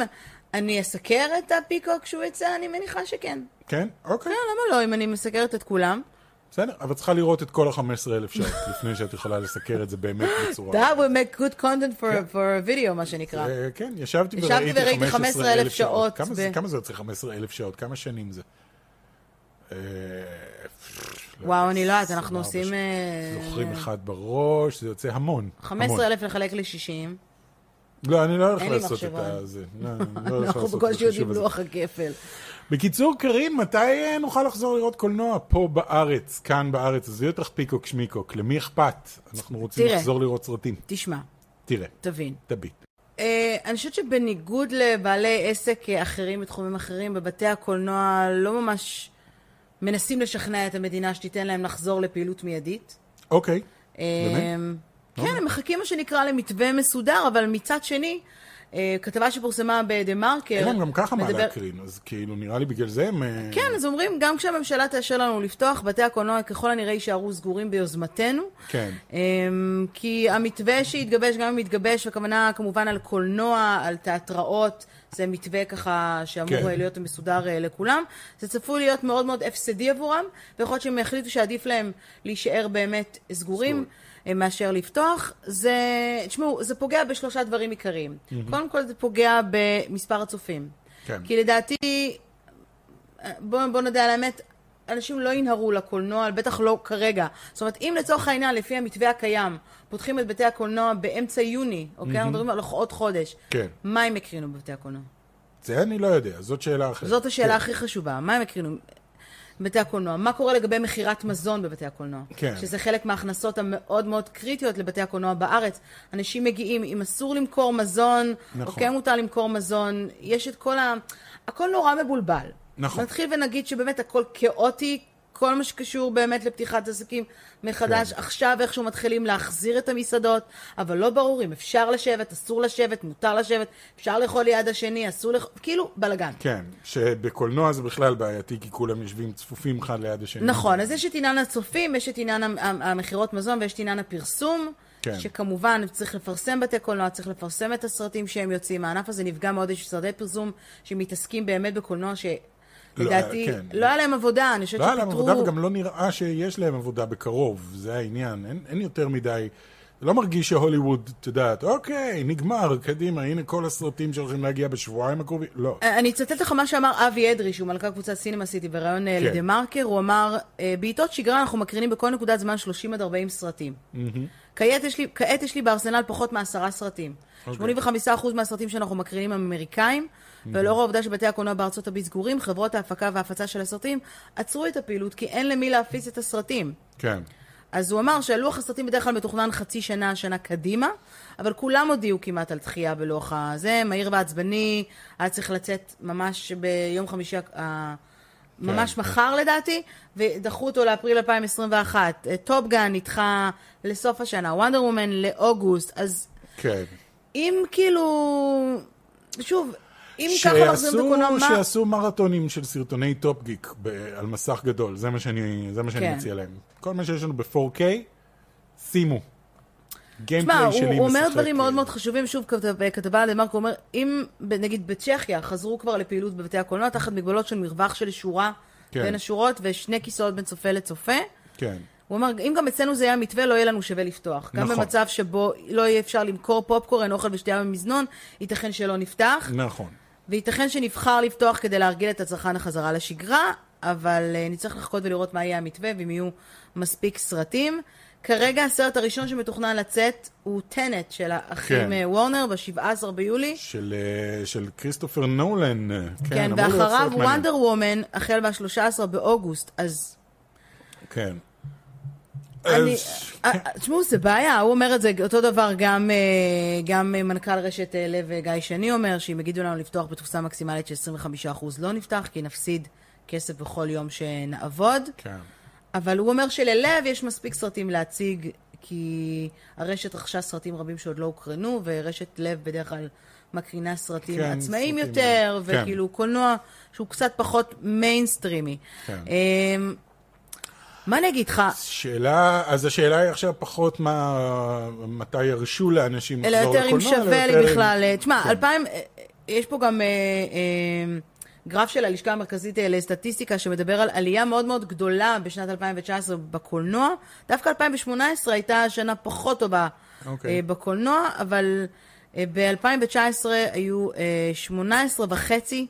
אני אסקר את הפיקוק שהוא יצא? אני מניחה שכן. כן? אוקיי. למה לא? אם אני מסקרת את כולם. בסדר, אבל צריכה לראות את כל ה-חמש עשרה אלף שעות לפני שאת יכולה לסקר את זה באמת בצורה. That would make good content for a video, מה שנקרא. כן, ישבתי וראיתי חמש עשרה אלף שעות. כמה זה יוצא חמש עשרה אלף שעות? כמה שנים זה? וואו, אני לא יודעת, אנחנו עושים... זוכרים אחד בראש, זה יוצא המון. חמש עשרה אלף לחלק ל-שישים. לא, אני לא הולך לעשות את זה. אנחנו בקושי יודעים לוח הכפל. בקיצור, קרים, מתי נוכל לחזור לראות קולנוע? פה בארץ, כאן בארץ, אז יהיה תרח פיקוק שמיקוק, למי אכפת? אנחנו רוצים לחזור לראות סרטים. תשמע. תראה. תבין. תביט. אני חושבת שבניגוד לבעלי עסק אחרים, בתחומים אחרים, בבתי הקולנוע לא ממש... מנסים לשכנע את המדינה שתיתן להם לחזור לפעילות מיידית. אוקיי. כן, הם מחכים מה שנקרא למתווה מסודר, אבל מצד שני, כתבה שפורסמה בדמרקר... הם גם ככה מעלה קרין, אז כאילו נראה לי בגלל זה הם... כן, אז אומרים, גם כשהממשלה תאשר לנו לפתוח, בתי הקולנוע ככל הנראה יישארו סגורים ביוזמתנו. כן. כי המתווה שהתגבש, גם אם התגבש, וכוונה כמובן על קולנוע, על תיאטראות, זה מתווה ככה שאמור להיות מסודר לכולם. זה צפוי להיות מאוד מאוד הפסדי עבורם, ויכול להיות שהם החליטו שעדיף להם להישאר באמת סגורים, מאשר לפתוח. זה, תשמעו, זה פוגע בשלושה דברים עיקריים. קודם כל זה פוגע במספר הצופים. כי לדעתי, בוא נדע על האמת, אנשים לא ינהרו לקולנוע, בטח לא כרגע. זאת אומרת, אם לצורך העניין, לפי המתווה הקיים, פותחים את בתי הקולנוע באמצע יוני, אוקיי? אנחנו מדברים על עוד חודש. מה הם הקרינו בבתי הקולנוע? זה אני לא יודע, זאת שאלה אחרת. זאת השאלה הכי חשובה, מה הם הקרינו בבתי הקולנוע? מה קורה לגבי מחירת מזון בבתי הקולנוע? שזה חלק מההכנסות המאוד מאוד קריטיות לבתי הקולנוע בארץ. אנשים מגיעים, אם אסור למכור מזון, אוקיי, מותר למכור מזון, יש את כל ה... הכל נורא מבולבל. נכון. נתחיל ונגיד שבאמת הכל כאוטי, כל מה שקשור באמת לפתיחת עסקים מחדש, כן. עכשיו איכשהו מתחילים להחזיר את המסעדות, אבל לא ברור אם אפשר לשבת, אסור לשבת, מותר לשבת, אפשר לאכול ליד השני, אסור לאכול, כאילו בלגן. כן, שבקולנוע זה בכלל בעייתי, כי כולם יושבים צפופים אחד ליד השני. נכון, אז יש את עניין הצופים, יש את עניין המחירות מזון ויש את עניין הפרסום, כן. שכמובן צריך לפרסם בתי קולנוע, צריך לפרסם את הסרטים שהם יוצאים, הענף הזה נפגע מאוד, יש סרטי פרסום שמתעסקים באמת בקולנוע ש... לדעתי, לא היה להם עבודה, אני חושבת שפיתרו... לא היה להם עבודה, וגם לא נראה שיש להם עבודה בקרוב, זה העניין, אין יותר מדי, לא מרגיש שהוליווד, תדעת, אוקיי, נגמר, קדימה, הנה כל הסרטים שהולכים להגיע בשבועיים הקרובים, לא. אני אצטט לך מה שאמר אבי אדרי, שהוא מלכה קבוצת סינמה סיטי בראיון לדמרקר, הוא אמר, בעיתות שגרה אנחנו מקרינים בכל נקודת זמן שלושים עד ארבעים סרטים. כעת יש לי בארסנל פחות מעשרה סרטים. שמונים וחמישה אחוז מהסרטים שאנחנו מקרינים הם אמריקאים, ולאור העובדה שבתי הקולנוע בארצות הברית סגורים, חברות ההפקה וההפצה של הסרטים עצרו את הפעילות, כי אין למי להפיץ את הסרטים. כן. אז הוא אמר שלוח הסרטים בדרך כלל מתוכנן חצי שנה, שנה קדימה, אבל כולם הודיעו כמעט על דחייה בלוח הזה, מהיר ועצבני, היה צריך לצאת ממש ביום חמישי ממש מחר לדעתי, ודחו אותו לאפריל אלפיים עשרים ואחת. טופגן נדחה לסוף השנה, וונדר וומן לאוגוסט, אז אם כאילו, שוב, אם ככה מחזירים את הקולנוע... שיעשו מרתונים של סרטוני טופגיק על מסך גדול, זה מה שאני מציע להם. כל מה שיש לנו ב-פור קיי, שימו. תשמע, הוא אומר דברים מאוד מאוד חשובים, שוב כתבה למרק, הוא אומר, אם נגיד בצ'כיה חזרו כבר לפעילות בבתי הקולנוע, תחת מגבלות של מרווח של שורה בין השורות, ושני כיסאות בין צופה לצופה, הוא אומר, אם גם אצלנו זה היה מתווה, לא יהיה לנו שווה לפתוח. גם במצב שבו לא יהיה אפשר למכור פופקורן, אוכל ושתייה במזנון, ייתכן שלא נפתח. נכון. וייתכן שנבחר לפתוח כדי להרגיל את הצרכן החזרה לשגרה, אבל נצטרך לחכות ולראות מה יהיה המתווה, ואם יהיו מספיק סרטים. כרגע הסרט הראשון שמתוכנן לצאת הוא טנט של האחים וורנר ב-שבעה עשר ביולי. של, של כריסטופר נולן. כן, ואחריו וונדר וומן החל ב-שלושה עשר באוגוסט. אז... כן. תשמעו, זה בעיה. הוא אומר את זה אותו דבר גם, גם מנכ"ל רשת לב גיא שני אומר שאם יגידו לנו לפתוח בתפוסה מקסימלית של עשרים וחמישה אחוז לא נפתח, כי נפסיד כסף בכל יום שנעבוד. כן. אבל הוא אומר שללב יש מספיק סרטים להציג, כי הרשת רכשה סרטים רבים שעוד לא הוקרנו, ורשת לב בדרך כלל מקרינה סרטים כן, עצמאיים סרטים יותר, כן. וכאילו קולנוע שהוא קצת פחות מיינסטרימי. כן. מה נגיד לך? שאלה, אז השאלה היא עכשיו פחות מה, מתי ירשו לאנשים לחזור לקולנוע. אלא יותר אם שווה לי בכלל. עם... תשמע, כן. אלפיים, יש פה גם... אה, אה, גרף של הלשכה המרכזית לסטטיסטיקה שמדבר על עלייה מאוד מאוד גדולה בשנת אלפיים תשע עשרה בקולנוע. דווקא אלפיים שמונה עשרה הייתה שנה פחות טובה בקולנוע, אבל ב-אלפיים תשע עשרה היו שמונה עשרה וחצי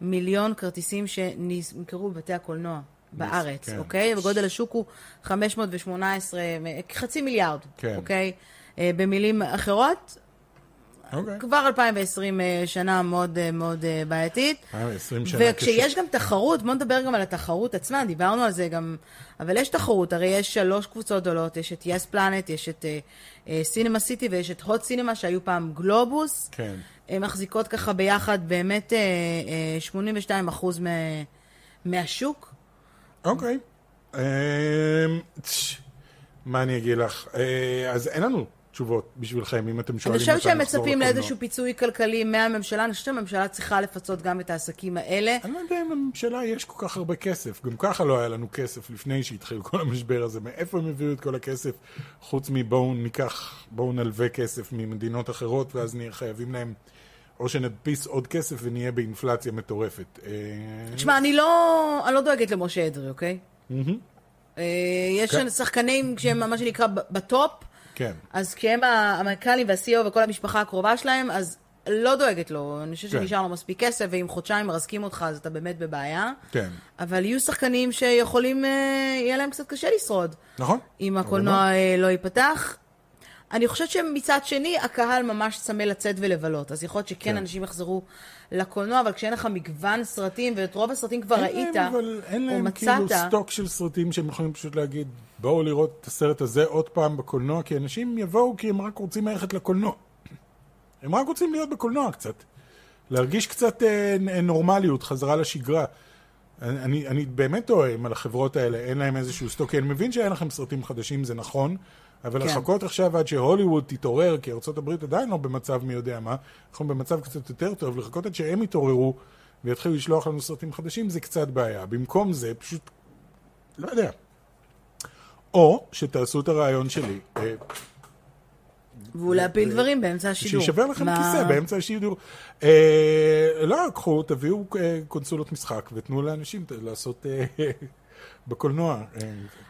מיליון כרטיסים שנמכרו בבתי הקולנוע בארץ, אוקיי? וגודל השוק הוא חמש מאות ושמונה עשרה, חצי מיליארד, אוקיי? במילים אחרות, Okay. כבר אלפיים ועשרים שנה מאוד מאוד בעייתית. שנה וכשיש כשש... גם תחרות, בוא נדבר גם על התחרות עצמה, דיברנו על זה גם, אבל יש תחרות, הרי יש שלוש קבוצות גדולות, יש את יס פלנט, יש את סינמה uh, סיטי uh, ויש את הוט סינמה שהיו פעם גלובוס. כן. הם מחזיקות ככה ביחד באמת uh, uh, שמונים ושתיים אחוז מה... מהשוק. אוקיי. Okay. Um, מה אני אגיד לך? Uh, אז אין לנו. תשובות בשבילכם, אם אתם שואלים... אני חושבת שהם מצפים לאיזשהו פיצוי כלכלי מהממשלה, אני חושבת שהממשלה צריכה לפצות גם את העסקים האלה. אני לא יודע אם הממשלה יש כל כך הרבה כסף, גם ככה לא היה לנו כסף לפני שהתחיל כל המשבר הזה, מאיפה הם הביאו את כל הכסף, חוץ מבואו ניקח, בואו נלווה כסף ממדינות אחרות, ואז נהיה חייבים להם, או שנדפיס עוד כסף ונהיה באינפלציה מטורפת. תשמע, אני לא דואגת למשה אדרי, אוקיי? יש שחקנים כשהם ממש נקרא בטופ, כן. אז כשהם המנכ"לים וה-סי אי או וכל המשפחה הקרובה שלהם, אז לא דואגת לו. אני חושב כן. שנשאר לו מספיק כסף, ואם חודשיים מרסקים אותך, אז אתה באמת בבעיה. כן. אבל יהיו שחקנים שיכולים, יהיה להם קצת קשה לשרוד. נכון. אם הקולנוע לא ייפתח. אני חושבת שמצד שני, הקהל ממש צמא לצאת ולבלות. אז יכול להיות שכן, כן. אנשים יחזרו לקולנוע, אבל כשאין לך מגוון סרטים, ואת רוב הסרטים כבר ראית, אבל אין להם כאילו סטוק של סרטים שהם יכולים פשוט להגיד, בואו לראות את הסרט הזה עוד פעם בקולנוע, כי אנשים יבואו כי הם רק רוצים ללכת לקולנוע. הם רק רוצים להיות בקולנוע קצת. להרגיש קצת נורמליות, חזרה לשגרה. אני, אני באמת טועם על החברות האלה, אין להם איזשהו סטוק, כי אני מבין שאין לכם סרטים חדשים, זה נכון, אבל לחכות עכשיו עד שהוליווד תתעורר, כי ארצות הברית עדיין לא במצב מי יודע מה, אנחנו במצב קצת יותר טוב, לחכות עד שהם יתעוררו ויתחילו לשלוח לנו סרטים חדשים, זה קצת בעיה. במקום זה, פשוט, לא יודע. או שתעשו את הרעיון שלי. והוא להפיל דברים באמצע השידור. שישבר לכם כיסא באמצע השידור. לא, קחו, תביאו קונסולות משחק ותנו לאנשים לעשות... בקולנוע.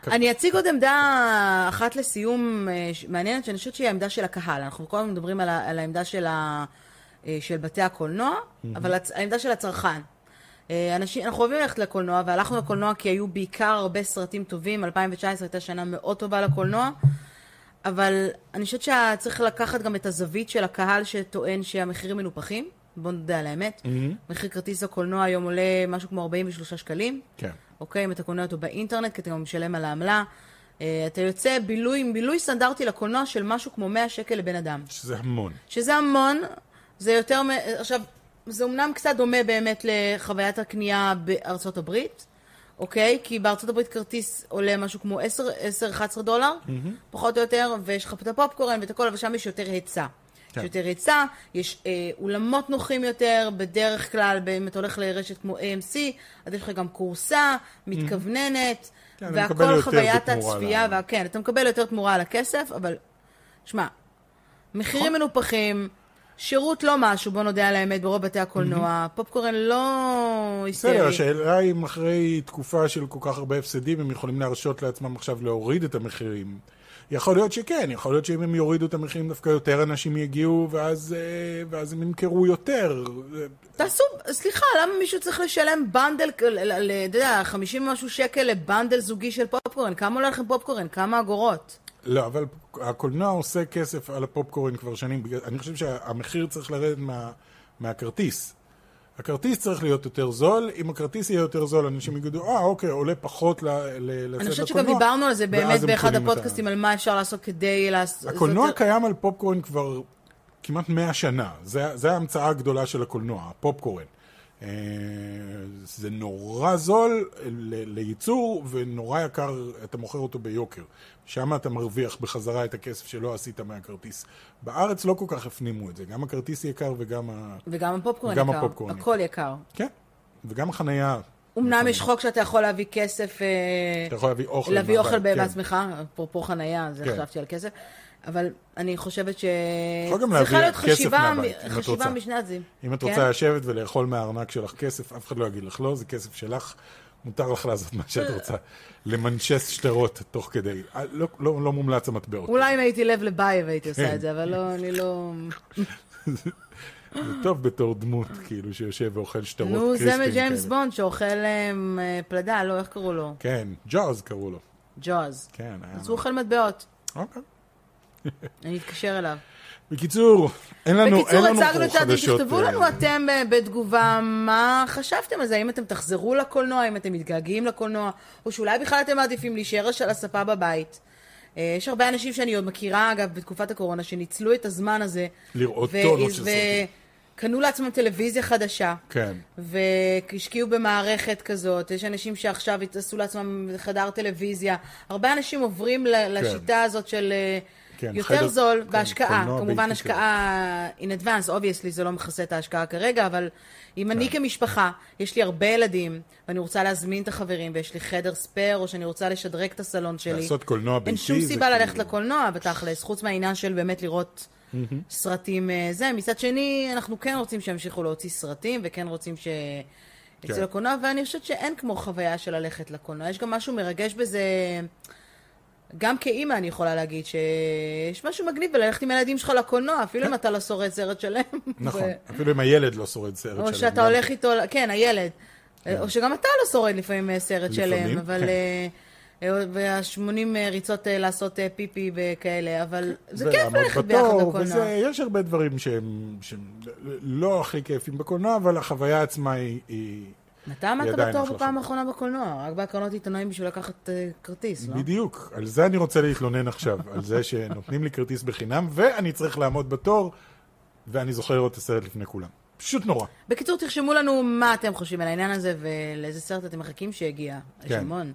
אני אציג עוד עמדה אחת לסיום מעניינת, שאני חושבת שהיא העמדה של הקהל. אנחנו כל הזמן מדברים על העמדה של בתי הקולנוע, אבל העמדה של הצרכן. אנחנו אוהבים ללכת לקולנוע, והלכנו לקולנוע כי היו בעיקר הרבה סרטים טובים. אלפיים תשע עשרה הייתה שנה מאוד טובה לקולנוע, אבל אני חושבת שצריך לקחת גם את הזווית של הקהל שטוען שהמחירים מנופחים. בואו נדע על האמת. מחיר כרטיס הקולנוע היום עולה משהו כמו ארבעים ושלושה שקלים. כן. אוקיי, אם אתה קונה אותו באינטרנט, כי אתה גם משלם על העמלה, אתה יוצא בילוי, בילוי סטנדרטי לקולנוע של משהו כמו מאה שקל לבן אדם. שזה המון. שזה המון, זה יותר, עכשיו, זה אומנם קצת דומה באמת לחוויית הקנייה בארצות הברית, אוקיי? כי בארצות הברית כרטיס עולה משהו כמו עשר עד אחת עשרה דולר, פחות או יותר, ויש לך את הפופקורן ואת הכל, אבל שם יש יותר היצע. יש יותר היצע, יש אולמות נוחים יותר, בדרך כלל, אם אתה הולך לרשת כמו A M C, אז יש לך גם קורסה, מתכווננת, והכל חוויית הצפייה, כן, אתה מקבל יותר תמורה על הכסף, אבל, שמע, מחירים מנופחים, שירות לא משהו, בוא נודע על האמת, ברוב בתי הקולנוע, פופקורן לא היסטרי. השאלה אם אחרי תקופה של כל כך הרבה הפסדים, הם יכולים להרשות לעצמם עכשיו להוריד את המחירים. יכול להיות שכן, יכול להיות שאם הם יורידו את המחירים, דווקא יותר אנשים יגיעו, ואז, ואז הם ימכרו יותר. תעשו, סליחה, למה מישהו צריך לשלם בנדל, חמישים משהו שקל לבנדל זוגי של פופקורן? כמה עולה לכם פופקורן? כמה אגורות? לא, אבל הקולנוע עושה כסף על הפופקורן כבר שנים. אני חושב שהמחיר צריך לרדת מה, מהכרטיס. הכרטיס צריך להיות יותר זול. אם הכרטיס יהיה יותר זול, אנשים יגידו, אה, אוקיי, עולה פחות לצד הקולנוע. אני חושבת שגם דיברנו על זה באמת באחד הפודקאסטים, על מה אפשר לעשות כדי לעשות... הקולנוע קיים על פופקורן כבר כמעט מאה שנה. זה ההמצאה הגדולה של הקולנוע, הפופקורן. זה נורא זול לייצור ונורא יקר, אתה מוכר אותו ביוקר. שם אתה מרוויח בחזרה את הכסף שלא עשית מהכרטיס. בארץ לא כל כך הפנימו את זה. גם הכרטיס יקר וגם הפופקורן יקר. הכל יקר. כן, וגם החנייה. אמנם יש חוק שאתה יכול להביא כסף, אתה יכול להביא אוכל. להביא אוכל בעצמך, פרופו חנייה, זה חשבתי על כסף. אבל אני חושבת ש... צריכה להיות חשיבה משני הצדדים. אם את רוצה לשבת ולאכול מהארנק שלך כסף, אף אחד לא יגיד לך לא, זה כסף שלך, מותר לך לעשות מה שאת רוצה. למנשס שטרות תוך כדי. לא מומלץ המטבעות. אולי אם הייתי לב לבית והייתי עושה את זה, אבל לא, אני לא... זה טוב בתור דמות, כאילו, שיושב ואוכל שטרות קריספים. נו, זה מג'יימס בונד שאוכל פלדה, לא, איך קראו לו? כן, ג'וז קראו לו. ג'וז. כן. אז הוא אוכל מטבעות. אוקיי. אני אתקשר אליו. בקיצור, אין לנו פה חדשות. תכתבו לנו אתם בתגובה מה חשבתם על זה, האם אתם תחזרו לקולנוע, אם אתם מתגעגעים לקולנוע, או שאולי בכלל אתם מעדיפים להישאר על הספה בבית. יש הרבה אנשים שאני עוד מכירה, אגב, בתקופת הקורונה, שניצלו את הזמן הזה. לראות טונות של סרטים. קנו לעצמם טלוויזיה חדשה. כן. והשקיעו במערכת כזאת. יש אנשים שעכשיו התעשו לעצמם חדר טלוויזיה. הרבה אנשים עוברים לשיטה הזאת של... יותר זול בהשקעה, כמובן השקעה in advance, obviously זה לא מכסה את ההשקעה כרגע, אבל אם אני כמשפחה, יש לי הרבה ילדים, ואני רוצה להזמין את החברים, ויש לי חדר ספר, או שאני רוצה לשדרג את הסלון שלי, לעשות קולנוע ביתי, אין שום סיבה ללכת לקולנוע, בתכלס, חוץ מהעניין של באמת לראות סרטים זה. מצד שני, אנחנו כן רוצים שימשיכו להוציא סרטים, וכן רוצים ש... יצאו לקולנוע, ואני חושבת שאין כמו חוויה של ללכת לקולנוע. יש גם משהו מרגש בזה... גם כאימא אני יכולה להגיד שיש משהו מגניב וללכת עם הילדים שלך לקולנוע, אפילו אם אתה לא שורד סרט שלם. נכון, אפילו אם הילד לא שורד סרט שלם. או שאתה הולך איתו, כן, הילד. או שגם אתה לא שורד לפעמים סרט שלם, אבל... ושמונים ריצות לעשות פיפי וכאלה, אבל זה כיף ללכת ביחד לקולנוע. יש הרבה דברים שהם לא הכי כיפים בקולנוע, אבל החוויה עצמה היא... אתה עמדת בתור בפעם האחרונה בקולנוע, רק בהקרנות עיתונאים בשביל לקחת כרטיס, לא? בדיוק, על זה אני רוצה להתלונן עכשיו, על זה שנותנים לי כרטיס בחינם, ואני צריך לעמוד בתור, ואני זוכר לראות את הסרט לפני כולם. פשוט נורא. בקיצור, תרשמו לנו מה אתם חושבים על העניין הזה, ולאיזה סרט אתם מחכים שיגיע. השמון.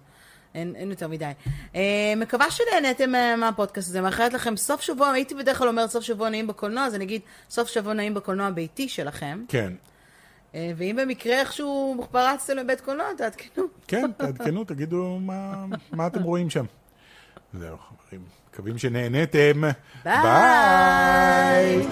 אין יותר מדי. מקווה שנהנתם מהפודקאסט הזה, מאחלת לכם סוף שבוע, הייתי בדרך כלל אומרת סוף שבוע נעים בקולנוע, אז אני אגיד סוף שבוע נעים בקולנוע ביתי שלכם. כן. ואם במקרה איכשהו פרצתם לבית קולנוע, תעדכנו. כן, תעדכנו, תגידו מה אתם רואים שם. זהו, חברים, מקווים שנהנתם. ביי!